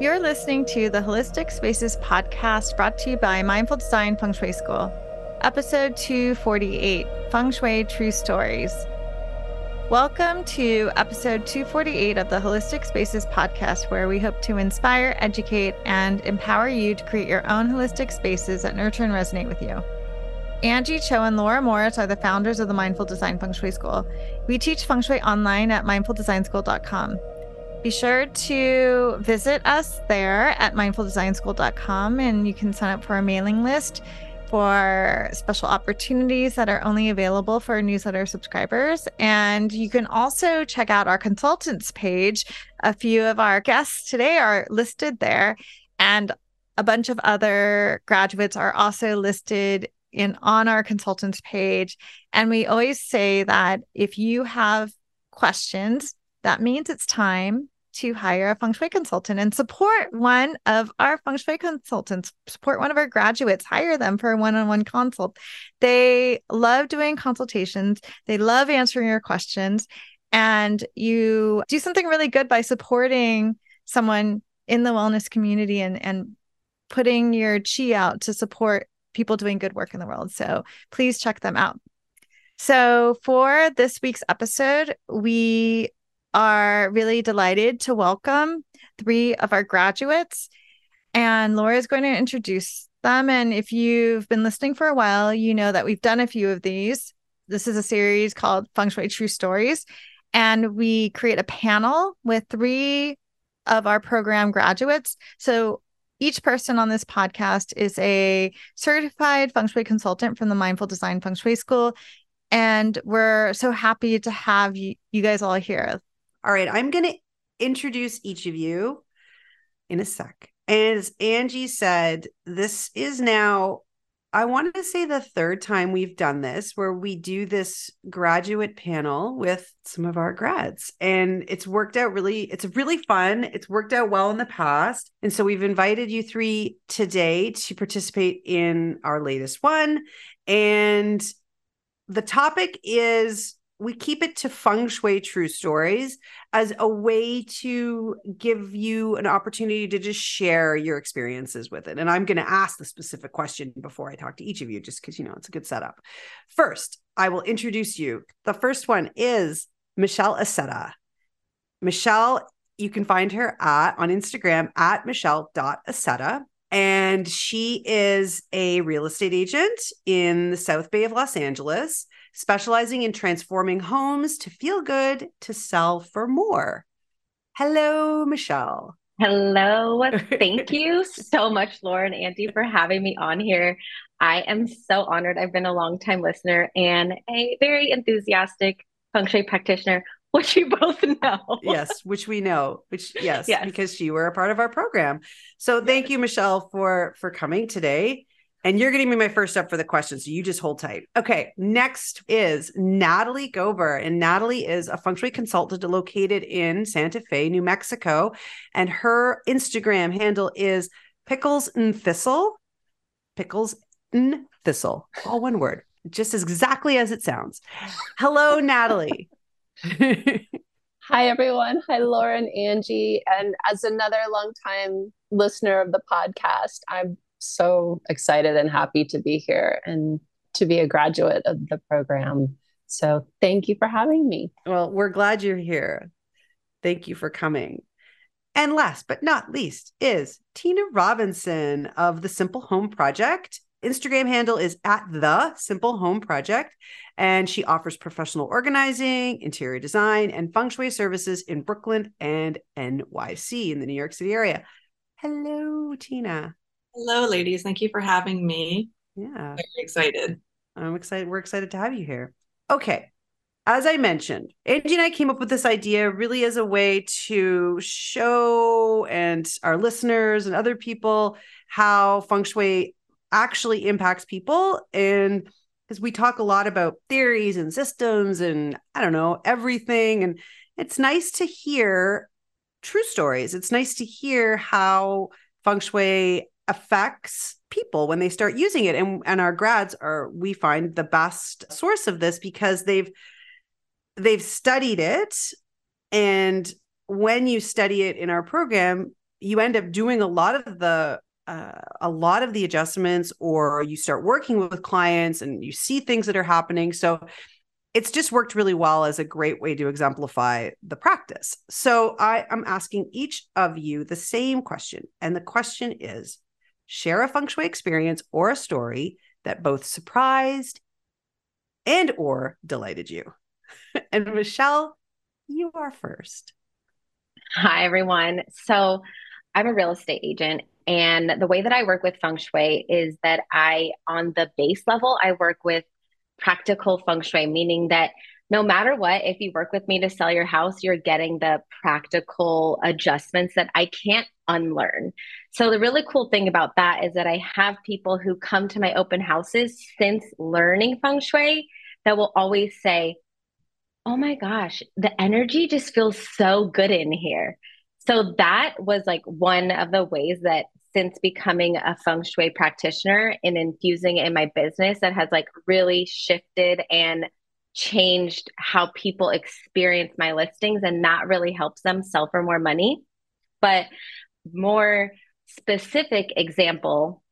You're listening to the Holistic Spaces Podcast, brought to you by Mindful Design Feng Shui School, episode 248, Feng Shui True Stories. Welcome to episode 248 of the Holistic Spaces Podcast, where we hope to inspire, educate, and empower you to create your own holistic spaces that nurture and resonate with you. Anjie Cho and Laura Morris are the founders of the Mindful Design Feng Shui School. We teach Feng Shui online at mindfuldesignschool.com. Be sure to visit us there at mindfuldesignschool.com, and you can sign up for our mailing list for special opportunities that are only available for newsletter subscribers. And you can also check out our consultants page. A few of our guests today are listed there, and a bunch of other graduates are also listed on our consultants page. And we always say that if you have questions, that means it's time to hire a Feng Shui consultant and support one of our Feng Shui consultants, support one of our graduates, hire them for a one-on-one consult. They love doing consultations. They love answering your questions. And you do something really good by supporting someone in the wellness community and putting your chi out to support people doing good work in the world. So please check them out. So for this week's episode, we are really delighted to welcome three of our graduates, and Laura is going to introduce them. And if you've been listening for a while, you know that we've done a few of these. This is a series called Feng Shui True Stories, and we create a panel with three of our program graduates. So each person on this podcast is a certified Feng Shui consultant from the Mindful Design Feng Shui School, and we're so happy to have you guys all here. All right, I'm going to introduce each of you in a sec. As Anjie said, this is now, I wanted to say the third time we've done this, where we do this graduate panel with some of our grads. And it's worked out really, it's really fun. It's worked out well in the past. And so we've invited you three today to participate in our latest one. And the topic is, we keep it to Feng Shui True Stories as a way to give you an opportunity to just share your experiences with it. And I'm going to ask the specific question before I talk to each of you, just because, you know, it's a good setup. First, I will introduce you. The first one is Michelle Accetta. Michelle, you can find her on Instagram at michelle.accetta. And she is a real estate agent in the South Bay of Los Angeles, specializing in transforming homes to feel good, to sell for more. Hello, Michelle. Hello. Thank you so much, Laura and Anjie, for having me on here. I am so honored. I've been a longtime listener and a very enthusiastic Feng Shui practitioner, which you both know. Yes, which we know, yes, because you were a part of our program. So thank you, Michelle, for coming today. And you're going to be my first up for the question, so you just hold tight. Okay, next is Natalie Gober. And Natalie is a Feng Shui consultant located in Santa Fe, New Mexico. And her Instagram handle is picklesnthistle. Picklesnthistle. All one word, just exactly as it sounds. Hello, Natalie. Hi, everyone. Hi, Laura and Anjie. And as another longtime listener of the podcast, I'm so excited and happy to be here and to be a graduate of the program. So thank you for having me. Well, we're glad you're here. Thank you for coming. And last but not least is Tina Robinson of the Simple Home Project. Instagram handle is at the Simple Home Project, and she offers professional organizing, interior design, and Feng Shui services in Brooklyn and NYC in the New York City area. Hello, Tina. Hello, ladies. Thank you for having me. Yeah. Very excited. I'm excited. We're excited to have you here. Okay. As I mentioned, Anjie and I came up with this idea really as a way to show and our listeners and other people how Feng Shui actually impacts people. And because we talk a lot about theories and systems and I don't know, everything. And it's nice to hear true stories. It's nice to hear how Feng Shui affects people when they start using it. And our grads are, we find, the best source of this because they've studied it. And when you study it in our program, you end up doing a lot of the adjustments, or you start working with clients and you see things that are happening. So it's just worked really well as a great way to exemplify the practice. So I am asking each of you the same question. And the question is, share a feng shui experience or a story that both surprised and or delighted you. And Michelle, you are first. Hi, everyone. So I'm a real estate agent, and the way that I work with feng shui is that on the base level, I work with practical feng shui, meaning that no matter what, if you work with me to sell your house, you're getting the practical adjustments that I can't unlearn. So the really cool thing about that is that I have people who come to my open houses since learning feng shui that will always say, oh my gosh, the energy just feels so good in here. So that was like one of the ways that since becoming a feng shui practitioner and infusing it in my business, that has like really shifted and changed how people experience my listings, and that really helps them sell for more money. But more specific example,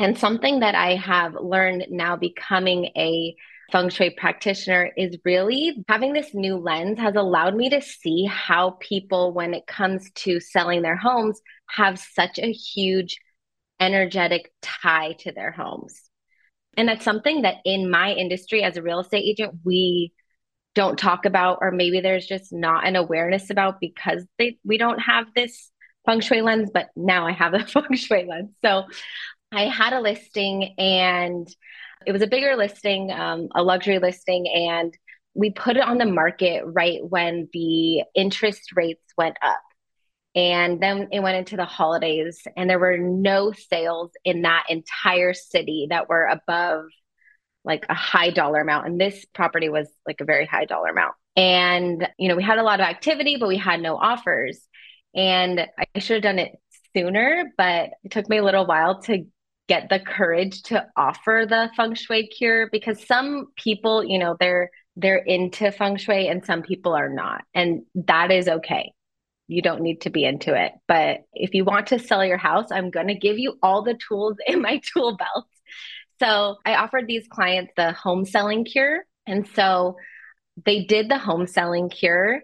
and something that I have learned now becoming a feng shui practitioner, is really having this new lens has allowed me to see how people, when it comes to selling their homes, have such a huge energetic tie to their homes. And that's something that in my industry as a real estate agent, we don't talk about, or maybe there's just not an awareness about because we don't have this feng shui lens, but now I have a feng shui lens. So I had a listing, and it was a bigger listing, a luxury listing, and we put it on the market right when the interest rates went up. And then it went into the holidays, and there were no sales in that entire city that were above like a high dollar amount. And this property was like a very high dollar amount. And, you know, we had a lot of activity, but we had no offers. And I should have done it sooner, but it took me a little while to get the courage to offer the feng shui cure, because some people, you know, they're into feng shui and some people are not. And that is okay. You don't need to be into it. But if you want to sell your house, I'm going to give you all the tools in my tool belt. So I offered these clients the home selling cure. And so they did the home selling cure.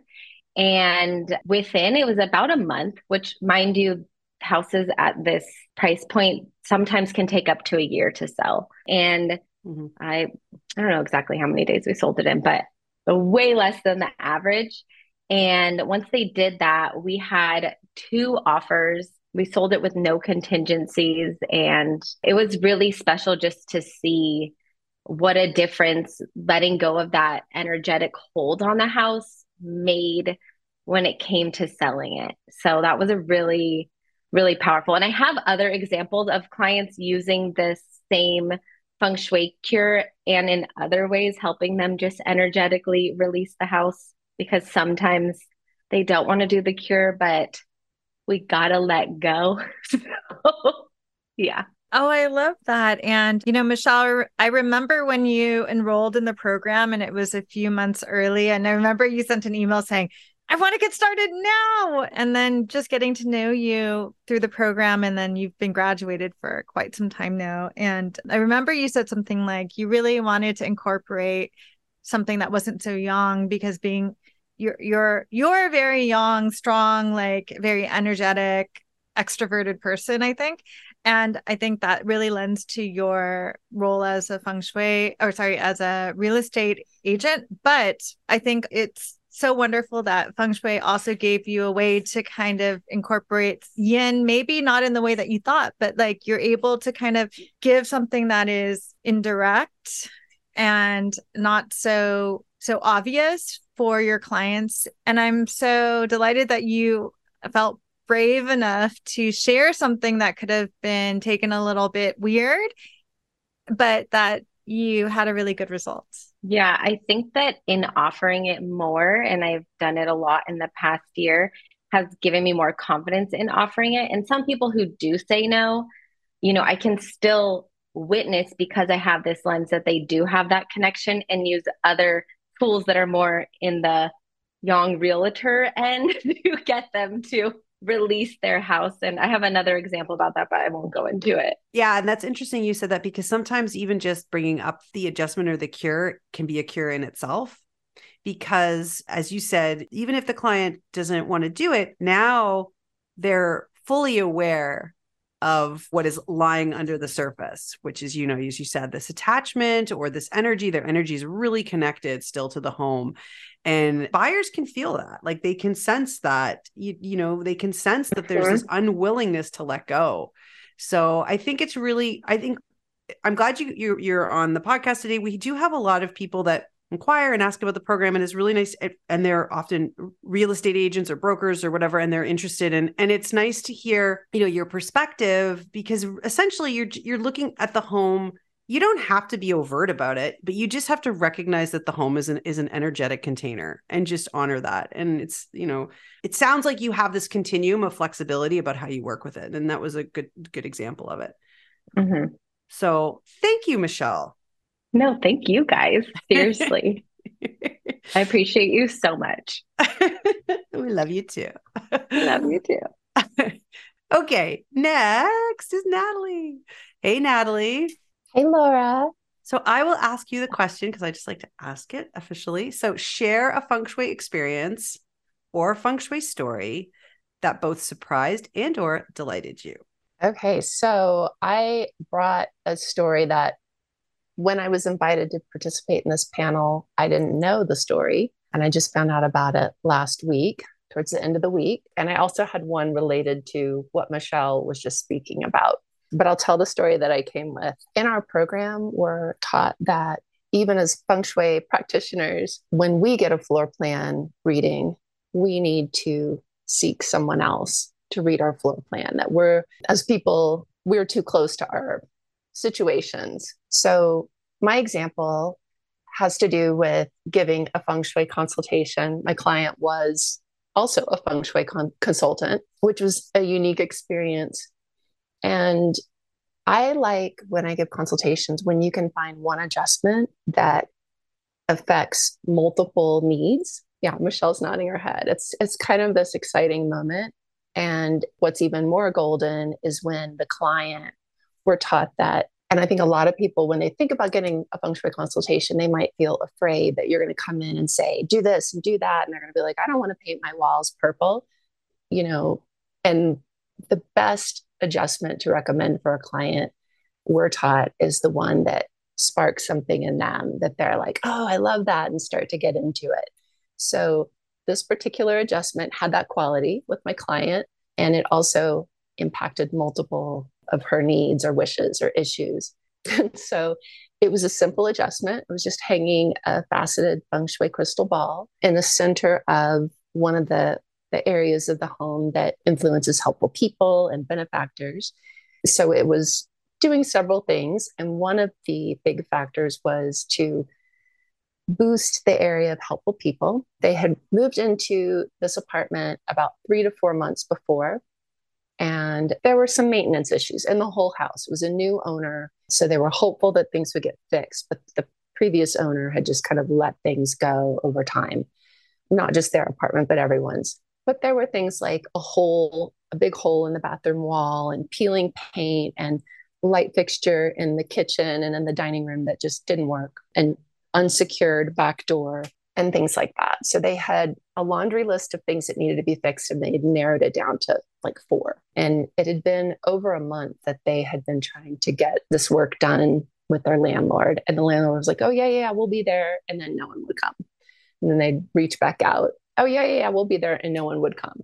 And within, it was about a month, which, mind you, houses at this price point sometimes can take up to a year to sell. And I don't know exactly how many days we sold it in, but way less than the average. And once they did that, we had 2 offers. We sold it with no contingencies. And it was really special just to see what a difference letting go of that energetic hold on the house made when it came to selling it. So that was a really, really powerful. And I have other examples of clients using this same feng shui cure and in other ways, helping them just energetically release the house. Because sometimes they don't want to do the cure, but we got to let go. Yeah. Oh, I love that. And, you know, Michelle, I remember when you enrolled in the program, and it was a few months early. And I remember you sent an email saying, I want to get started now. And then just getting to know you through the program. And then you've been graduated for quite some time now. And I remember you said something like you really wanted to incorporate something that wasn't so young, because being you're a very young, strong, like very energetic, extroverted person, I think. And I think that really lends to your role as a as a real estate agent. But I think it's so wonderful that feng shui also gave you a way to kind of incorporate yin, maybe not in the way that you thought, but like you're able to kind of give something that is indirect and not so obvious for your clients. And I'm so delighted that you felt brave enough to share something that could have been taken a little bit weird, but that you had a really good result. Yeah, I think that in offering it more, and I've done it a lot in the past year, has given me more confidence in offering it. And some people who do say no, you know, I can still witness, because I have this lens that they do have that connection, and use other tools that are more in the young realtor end to get them to release their house. And I have another example about that, but I won't go into it. Yeah. And that's interesting you said that, because sometimes even just bringing up the adjustment or the cure can be a cure in itself. Because as you said, even if the client doesn't want to do it, now they're fully aware of what is lying under the surface, which is, you know, as you said, this attachment or this energy. Their energy is really connected still to the home. And buyers can feel that, like they can sense that, you know, they can sense that there's this unwillingness to let go. So I think it's really, I'm glad you're on the podcast today. We do have a lot of people that inquire and ask about the program, and it's really nice. And they're often real estate agents or brokers or whatever, and they're interested in, and it's nice to hear, you know, your perspective, because essentially you're looking at the home. You don't have to be overt about it, but you just have to recognize that the home is an energetic container and just honor that. And it's, you know, it sounds like you have this continuum of flexibility about how you work with it. And that was a good example of it. Mm-hmm. So thank you, Michelle. No, thank you guys. Seriously. I appreciate you so much. We love you too. Love you too. Okay. Next is Natalie. Hey, Natalie. Hey, Laura. So I will ask you the question because I just like to ask it officially. So share a feng shui experience or feng shui story that both surprised and or delighted you. Okay. So I brought a story that when I was invited to participate in this panel, I didn't know the story. And I just found out about it last week, towards the end of the week. And I also had one related to what Michelle was just speaking about. But I'll tell the story that I came with. In our program, we're taught that even as feng shui practitioners, when we get a floor plan reading, we need to seek someone else to read our floor plan, that we're, as people, we're too close to our situations. So my example has to do with giving a feng shui consultation. My client was also a feng shui consultant, which was a unique experience. And I like, when I give consultations, when you can find one adjustment that affects multiple needs. Yeah, Michelle's nodding her head. It's kind of this exciting moment. And what's even more golden is when the client, we're taught that, and I think a lot of people, when they think about getting a feng shui consultation, they might feel afraid that you're going to come in and say, do this and do that. And they're going to be like, I don't want to paint my walls purple, you know. And the best adjustment to recommend for a client, we're taught, is the one that sparks something in them that they're like, oh, I love that, and start to get into it. So this particular adjustment had that quality with my client, and it also impacted multiple of her needs or wishes or issues. So it was a simple adjustment. It was just hanging a faceted feng shui crystal ball in the center of one of the areas of the home that influences helpful people and benefactors. So it was doing several things. And one of the big factors was to boost the area of helpful people. They had moved into this apartment about 3 to 4 months before. And there were some maintenance issues in the whole house. It was a new owner, so they were hopeful that things would get fixed. But the previous owner had just kind of let things go over time, not just their apartment, but everyone's. But there were things like a big hole in the bathroom wall, and peeling paint, and light fixture in the kitchen and in the dining room that just didn't work, and unsecured back door, and things like that. So they had a laundry list of things that needed to be fixed, and they had narrowed it down to like 4. And it had been over a month that they had been trying to get this work done with their landlord. And the landlord was like, oh, yeah, we'll be there. And then no one would come. And then they'd reach back out. Oh, yeah, we'll be there. And no one would come.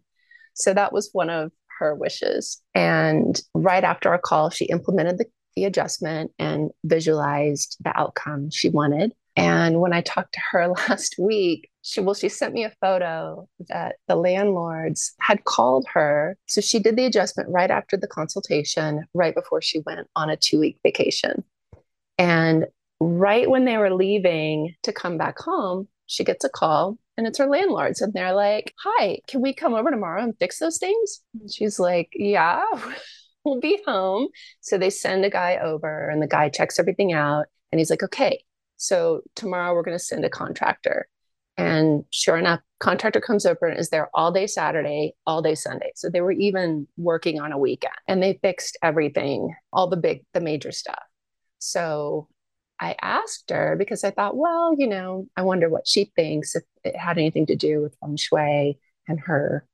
So that was one of her wishes. And right after our call, she implemented the adjustment and visualized the outcome she wanted. And when I talked to her last week, she sent me a photo that the landlords had called her. So she did the adjustment right after the consultation, right before she went on a 2-week vacation. And right when they were leaving to come back home, she gets a call, and it's her landlords. And they're like, hi, can we come over tomorrow and fix those things? And she's like, yeah, we'll be home. So they send a guy over, and the guy checks everything out. And he's like, okay, so tomorrow we're going to send a contractor. And sure enough, Contractor comes over and is there all day Saturday, all day Sunday. So they were even working on a weekend, and they fixed everything, all the major stuff. So I asked her because I thought, well, you know, I wonder what she thinks, if it had anything to do with feng shui and her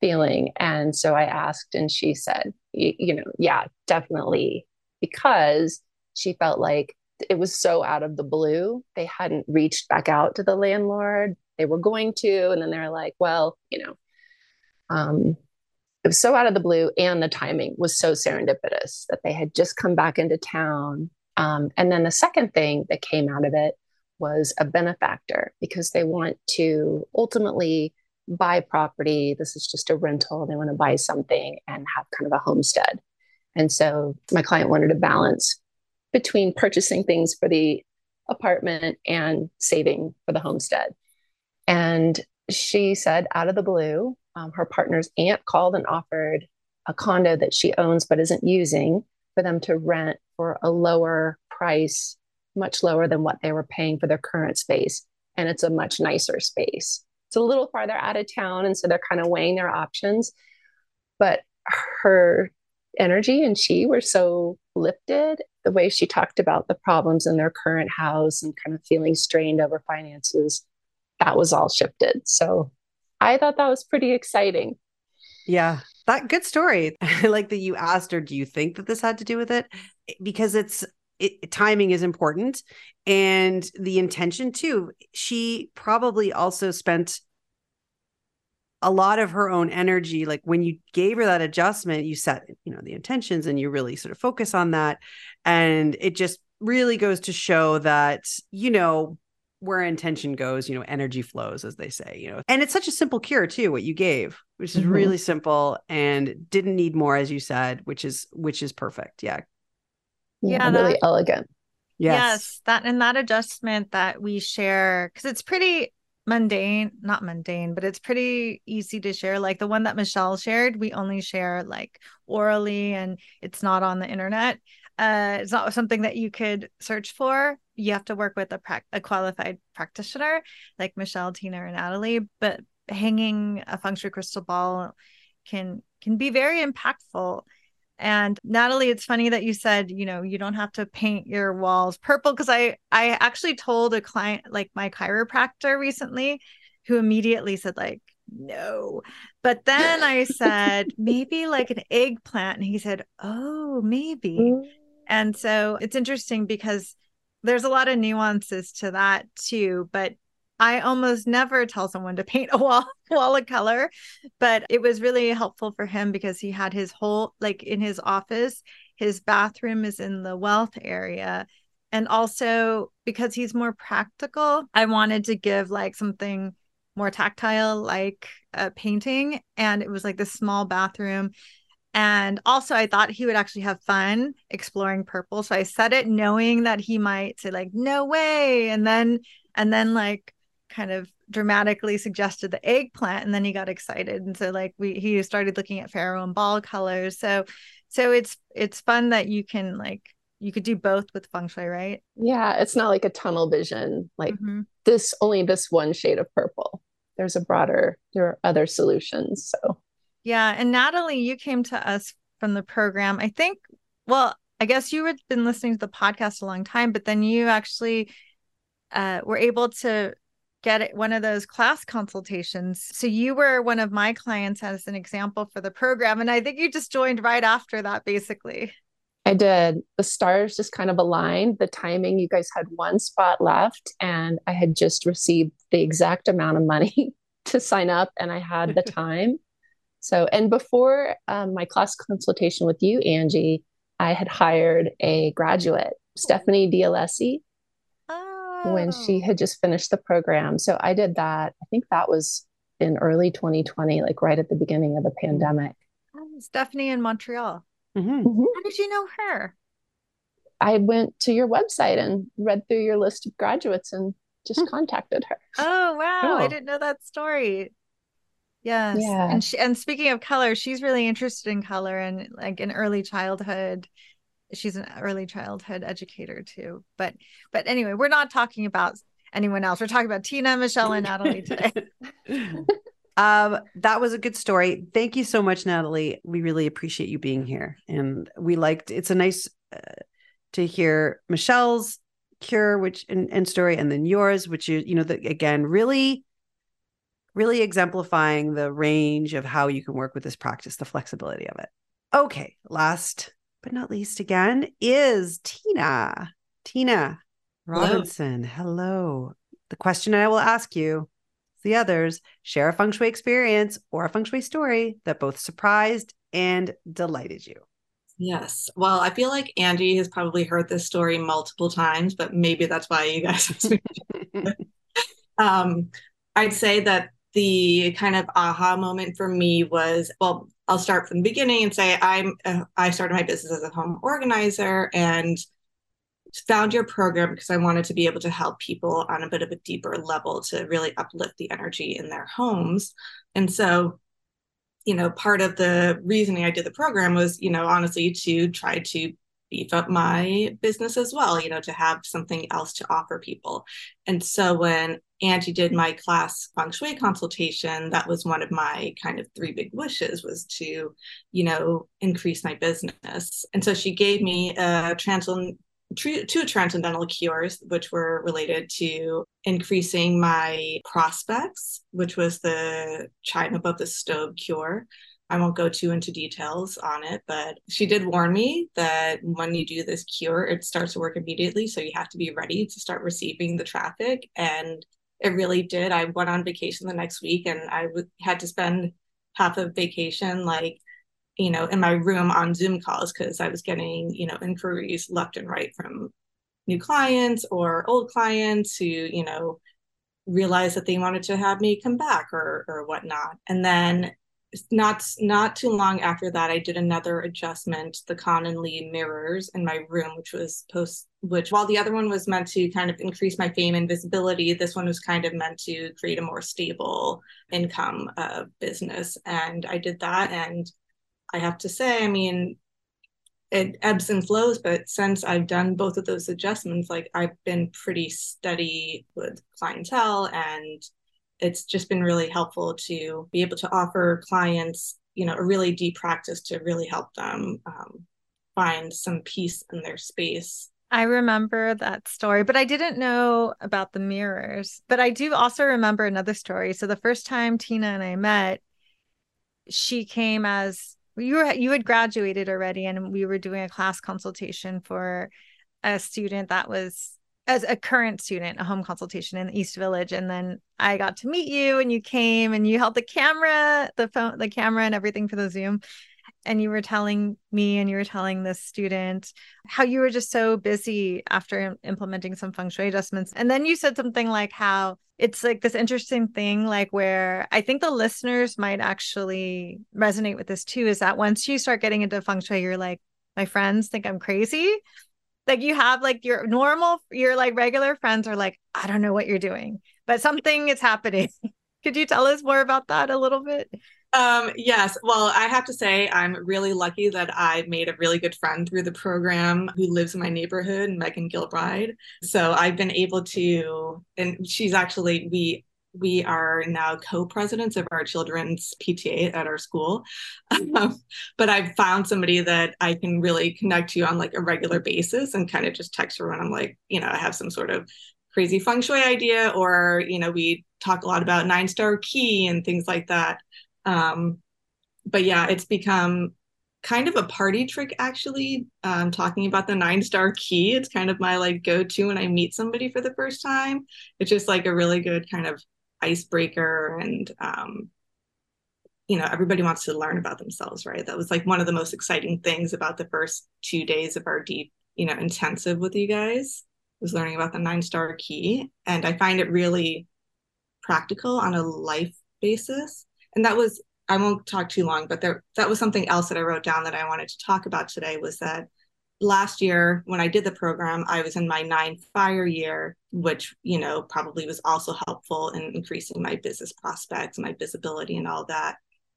feeling. And so I asked, and she said, you know, yeah, definitely, because she felt like it was so out of the blue. They hadn't reached back out to the landlord. They were going to, and then they're like, well, you know, it was so out of the blue, and the timing was so serendipitous that they had just come back into town. And then the second thing that came out of it was a benefactor, because they want to ultimately buy property. This is just a rental. They want to buy something and have kind of a homestead. And so my client wanted to balance between purchasing things for the apartment and saving for the homestead. And she said, out of the blue, her partner's aunt called and offered a condo that she owns but isn't using for them to rent for a lower price, much lower than what they were paying for their current space. And it's a much nicer space. It's a little farther out of town. And so they're kind of weighing their options. But her energy and she were so lifted. The way she talked about the problems in their current house and kind of feeling strained over finances, that was all shifted. So I thought that was pretty exciting. Yeah, that good story. I like that you asked her, do you think that this had to do with it? Because timing is important, and the intention too. She probably also spent a lot of her own energy. Like when you gave her that adjustment, you set, you know, the intentions and you really sort of focus on that. And it just really goes to show that, you know, where intention goes, you know, energy flows, as they say, you know. And it's such a simple cure too, what you gave, which is really simple and didn't need more, as you said, which is perfect. Yeah. Yeah. Really elegant. Yes. That adjustment that we share, because it's pretty but it's pretty easy to share. Like the one that Michelle shared, we only share like orally, and it's not on the internet. It's not something that you could search for. You have to work with a qualified practitioner like Michelle, Tina, and Natalie, but hanging a feng shui crystal ball can be very impactful. And Natalie, it's funny that you said, you know, you don't have to paint your walls purple, because I actually told a client, like my chiropractor recently, who immediately said like, no. But then I said, maybe like an eggplant. And he said, oh, maybe. And so it's interesting because there's a lot of nuances to that too. But I almost never tell someone to paint a wall of color. But it was really helpful for him because he had his whole, like in his office, his bathroom is in the wealth area. And also because he's more practical, I wanted to give like something more tactile, like a painting. And it was like this small bathroom. And also I thought he would actually have fun exploring purple. So I said it knowing that he might say like, no way. And then like kind of dramatically suggested the eggplant, and then he got excited. And so like he started looking at farrow and ball colors. So it's fun that you can like, you could do both with feng shui, right? Yeah. It's not like a tunnel vision, like this one shade of purple. There's there are other solutions. So yeah. And Natalie, you came to us from the program. I think, well, I guess you had been listening to the podcast a long time, but then you actually were able to get one of those class consultations. So you were one of my clients as an example for the program. And I think you just joined right after that, basically. I did. The stars just kind of aligned. The timing, you guys had one spot left, and I had just received the exact amount of money to sign up, and I had the time. So, and before my class consultation with you, Anjie, I had hired a graduate, Stephanie D'Alessi, when she had just finished the program. So I did that. I think that was in early 2020, like right at the beginning of the pandemic. Stephanie in Montreal. How did you know her? I went to your website and read through your list of graduates and just contacted her. Oh, wow. Cool. I didn't know that story. Yes. Yeah. And speaking of color, she's really interested in color and like in early childhood. She's an early childhood educator too. But anyway, we're not talking about anyone else. We're talking about Tina, Michelle, and Natalie today. That was a good story. Thank you so much, Natalie. We really appreciate you being here. And we liked, it's a nice to hear Michelle's cure, which and story, and then yours, which is, you know, again, really exemplifying the range of how you can work with this practice, the flexibility of it. Okay. Last but not least again is Tina Robinson. Hello. The question I will ask you, the others, share a feng shui experience or a feng shui story that both surprised and delighted you. Yes. Well, I feel like Anjie has probably heard this story multiple times, but maybe that's why you guys are I'd say that the kind of aha moment for me was, well, I'll start from the beginning and say I started my business as a home organizer and found your program because I wanted to be able to help people on a bit of a deeper level to really uplift the energy in their homes. And so, you know, part of the reasoning I did the program was, you know, honestly, to try to beef up my business as well, you know, to have something else to offer people. And so when Anjie did my class feng shui consultation, that was one of my kind of three big wishes, was to, you know, increase my business. And so she gave me two transcendental cures, which were related to increasing my prospects, which was the chime above the stove cure. I won't go too into details on it, but she did warn me that when you do this cure, it starts to work immediately. So you have to be ready to start receiving the traffic. And it really did. I went on vacation the next week and I had to spend half of vacation, like, you know, in my room on Zoom calls, because I was getting, you know, inquiries left and right from new clients or old clients who, you know, realized that they wanted to have me come back or whatnot. And then not too long after that, I did another adjustment, the Kahn and Lee mirrors in my room, which while the other one was meant to kind of increase my fame and visibility, this one was kind of meant to create a more stable income business. And I did that. And I have to say, I mean, it ebbs and flows, but since I've done both of those adjustments, like, I've been pretty steady with clientele, and it's just been really helpful to be able to offer clients, you know, a really deep practice to really help them find some peace in their space. I remember that story, but I didn't know about the mirrors, but I do also remember another story. So the first time Tina and I met, she came as, you had graduated already, and we were doing a class consultation for a student that was, as a current student, a home consultation in the East Village. And then I got to meet you, and you came and you held the camera, the phone, the camera and everything for the Zoom. And you were telling me and you were telling this student how you were just so busy after implementing some feng shui adjustments. And then you said something like how it's like this interesting thing, like, where I think the listeners might actually resonate with this too, is that once you start getting into feng shui, you're like, my friends think I'm crazy. Like, you have like your normal, your like regular friends are like, I don't know what you're doing, but something is happening. Could you tell us more about that a little bit? Yes. Well, I have to say, I'm really lucky that I made a really good friend through the program who lives in my neighborhood, Megan Gilbride. So I've been able to, and she's actually, we are now co-presidents of our children's PTA at our school. But I've found somebody that I can really connect to on like a regular basis and kind of just text her when I'm like, you know, I have some sort of crazy feng shui idea, or, you know, we talk a lot about 9-star key and things like that. But yeah, it's become kind of a party trick, actually, talking about the 9-star key. It's kind of my like go-to when I meet somebody for the first time. It's just like a really good kind of icebreaker, and, you know, everybody wants to learn about themselves, right? That was like one of the most exciting things about the first 2 days of our deep, you know, intensive with you guys, was learning about the 9-star key. And I find it really practical on a life basis. And that was, I won't talk too long, but that was something else that I wrote down that I wanted to talk about today, was that last year when I did the program, I was in my 9th fire year, which, you know, probably was also helpful in increasing my business prospects, my visibility and all that.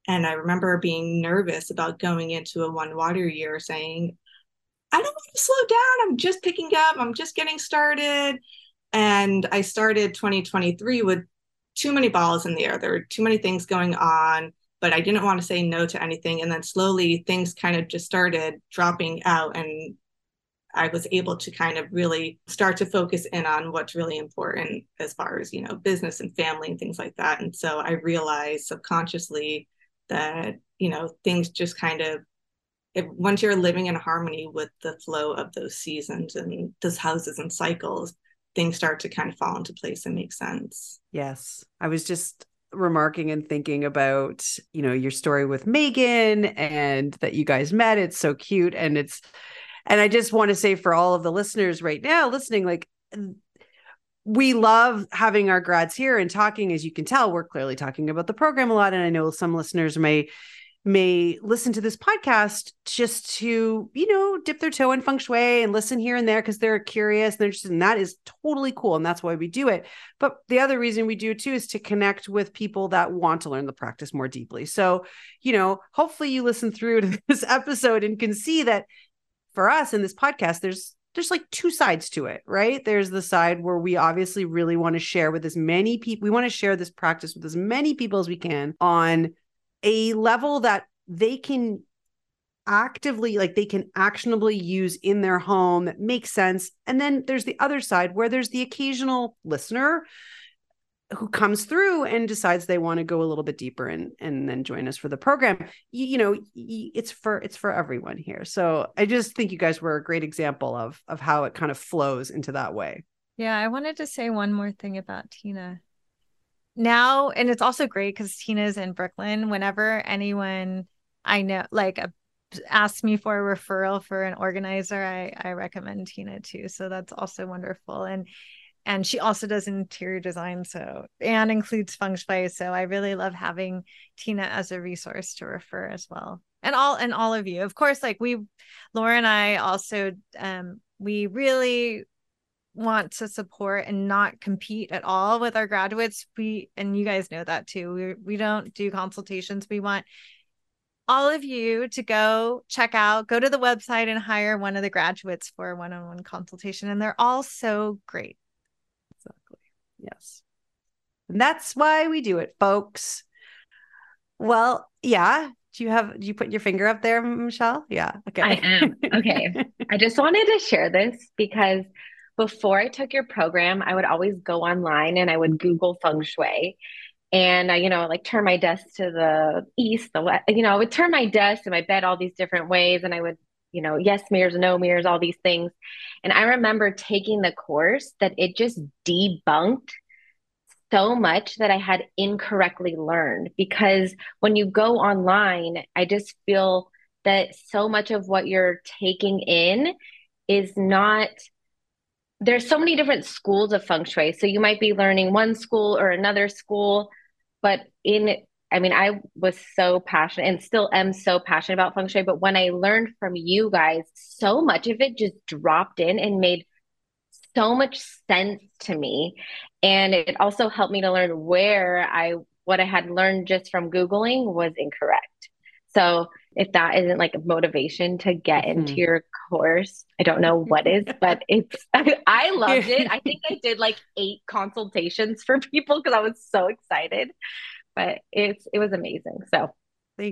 And I remember being nervous about going into a 1 water year, saying, I don't want to slow down. I'm just picking up. I'm just getting started. And I started 2023 with too many balls in the air. There were too many things going on, but I didn't want to say no to anything. And then slowly things kind of just started dropping out, and I was able to kind of really start to focus in on what's really important as far as, you know, business and family and things like that. And so I realized subconsciously that, you know, things just kind of, once you're living in harmony with the flow of those seasons and those houses and cycles, things start to kind of fall into place and make sense. Yes. I was just remarking and thinking about, you know, your story with Megan and that you guys met. It's so cute. And I just want to say for all of the listeners right now listening, like, we love having our grads here and talking. As you can tell, we're clearly talking about the program a lot. And I know some listeners may listen to this podcast just to, you know, dip their toe in feng shui and listen here and there because they're curious and they're interested. And that is totally cool. And that's why we do it. But the other reason we do it too is to connect with people that want to learn the practice more deeply. So, you know, hopefully you listen through to this episode and can see that for us in this podcast, there's like two sides to it, right? There's the side where we obviously really want to share with as many people. We want to share this practice with as many people as we can on a level that they can actionably use in their home that makes sense. And then there's the other side where there's the occasional listener who comes through and decides they want to go a little bit deeper and then join us for the program. It's for everyone here. So I just think you guys were a great example of how it kind of flows into that way. Yeah. I wanted to say one more thing about Tina now. And it's also great because Tina's in Brooklyn. Whenever anyone I know, asks me for a referral for an organizer, I recommend Tina too. So that's also wonderful. And she also does interior design, and includes feng shui. So I really love having Tina as a resource to refer as well. And all of you, of course, Laura and I also, we really want to support and not compete at all with our graduates. And you guys know that too. We don't do consultations. We want all of you to go to the website and hire one of the graduates for a one-on-one consultation. And they're all so great. Exactly. Yes. And that's why we do it, folks. Well, yeah. Do you put your finger up there, Michelle? Yeah. Okay. I am. Okay. I just wanted to share this because before I took your program, I would always go online and I would Google feng shui. And I, turn my desk to the east, the west, I would turn my desk and my bed all these different ways. And I would, yes mirrors, no mirrors, all these things. And I remember taking the course that it just debunked so much that I had incorrectly learned, because when you go online, I just feel that so much of what you're taking in is not, there's so many different schools of feng shui. So you might be learning one school or another school, but I was so passionate and still am so passionate about feng shui. But when I learned from you guys, so much of it just dropped in and made so much sense to me. And it also helped me to learn what I had learned just from Googling was incorrect. So if that isn't a motivation to get into your course, I don't know what is, but I loved it. I think I did 8 consultations for people because I was so excited. But it was amazing. So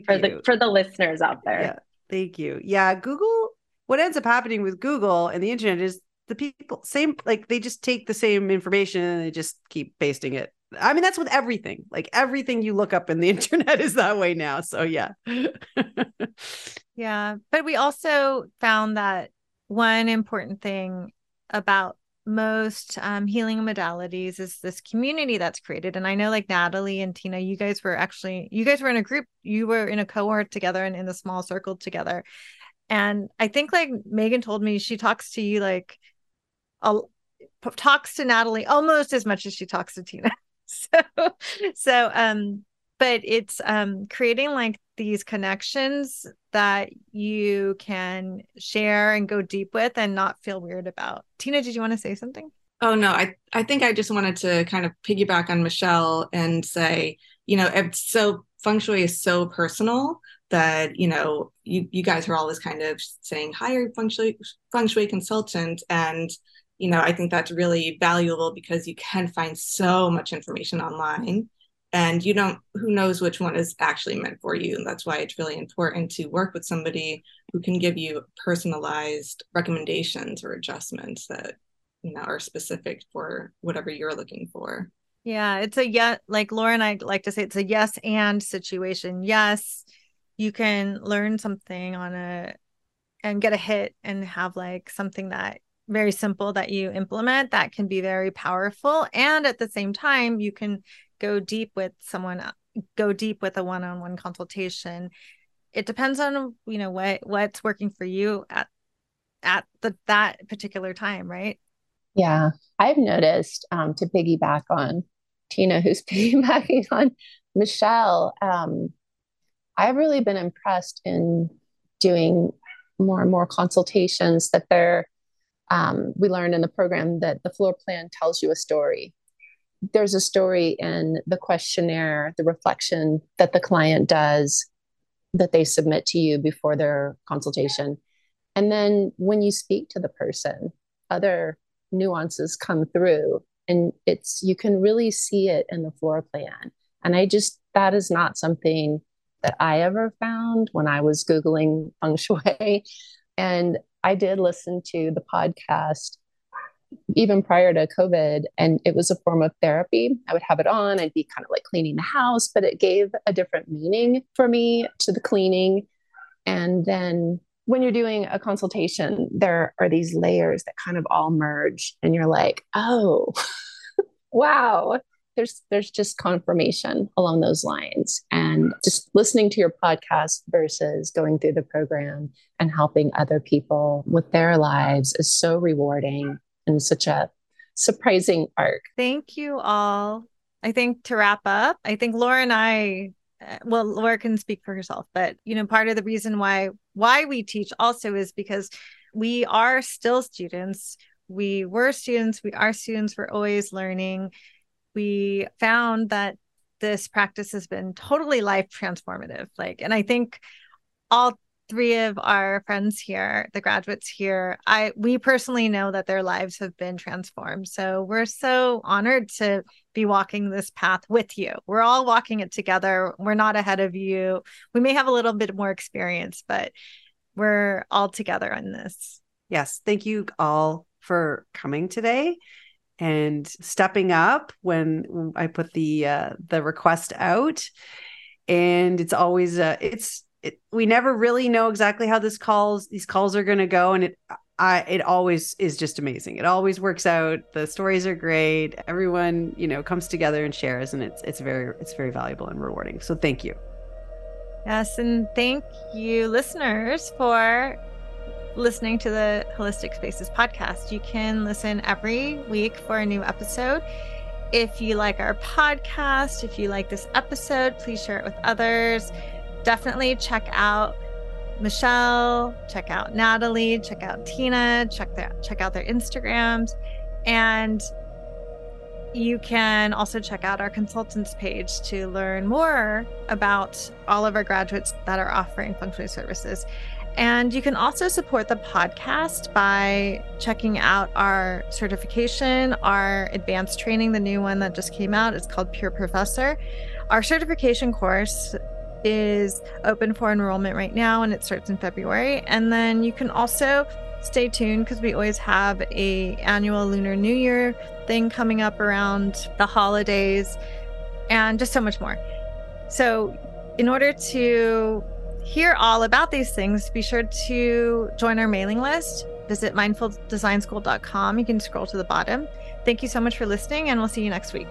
for the listeners out there. Yeah, thank you. Yeah. Google, what ends up happening with Google and the internet is the people they just take the same information and they just keep pasting it. I mean, that's with everything, everything you look up in the internet is that way now. So yeah. Yeah. But we also found that one important thing about most healing modalities is this community that's created. And I know Natalie and Tina, you guys were in a group, you were in a cohort together and in the small circle together. And I think Megan told me she talks to you, talks to Natalie almost as much as she talks to Tina. But it's creating these connections that you can share and go deep with and not feel weird about. Tina, did you want to say something? Oh, no, I think I just wanted to kind of piggyback on Michelle and say, it's so, feng shui is so personal that, you guys are always kind of saying, hire a feng shui consultant. And you know, I think that's really valuable because you can find so much information online and you don't, who knows which one is actually meant for you. And that's why it's really important to work with somebody who can give you personalized recommendations or adjustments that, you know, are specific for whatever you're looking for. Yeah. It's a, yeah, like Laura and I like to say, it's a yes and situation. Yes, you can learn something on a, and get a hit and have like something that very simple that you implement that can be very powerful. And at the same time, you can go deep with someone, go deep with a one-on-one consultation. It depends on, you know, what's working for you at that particular time, right? Yeah. I've noticed, to piggyback on Tina, who's piggybacking on Michelle, I've really been impressed in doing more and more consultations that they're, we learned in the program that the floor plan tells you a story. There's a story in the questionnaire, the reflection that the client does, that they submit to you before their consultation. And then when you speak to the person, other nuances come through and it's, you can really see it in the floor plan. And I just, that is not something that I ever found when I was Googling feng shui. And I did listen to the podcast even prior to COVID, and it was a form of therapy. I would have it on. I'd be kind of like cleaning the house, but it gave a different meaning for me to the cleaning. And then when you're doing a consultation, there are these layers that kind of all merge and you're like, oh, wow. There's just confirmation along those lines, and just listening to your podcast versus going through the program and helping other people with their lives is so rewarding and such a surprising arc. Thank you all. I think to wrap up, I think Laura and I, well, Laura can speak for herself, but you know, part of the reason why we teach also is because we are still students. We were students. We are students. We're always learning. We found that this practice has been totally life transformative. Like, and I think all three of our friends here, the graduates here, we personally know that their lives have been transformed. So we're so honored to be walking this path with you. We're all walking it together. We're not ahead of you. We may have a little bit more experience, but we're all together on this. Yes. Thank you all for coming today and stepping up when I put the request out. And it's always we never really know exactly how these calls are going to go, and it always is just amazing. It always works out. The stories are great. Everyone, you know, comes together and shares, and it's very valuable and rewarding. So thank you. Yes, and thank you listeners for listening to the Holistic Spaces podcast. You can listen every week for a new episode. If you like our podcast, if you like this episode, please share it with others. Definitely check out Michelle, check out Natalie, check out Tina, check out their Instagrams. And you can also check out our consultants page to learn more about all of our graduates that are offering feng shui services. And you can also support the podcast by checking out our certification, our advanced training, the new one that just came out. It's called Pure Professor. Our certification course is open for enrollment right now, and it starts in February. And then you can also stay tuned because we always have an annual Lunar New Year thing coming up around the holidays and just so much more. So in order to hear all about these things, be sure to join our mailing list. Visit mindfuldesignschool.com. You can scroll to the bottom. Thank you so much for listening, and we'll see you next week.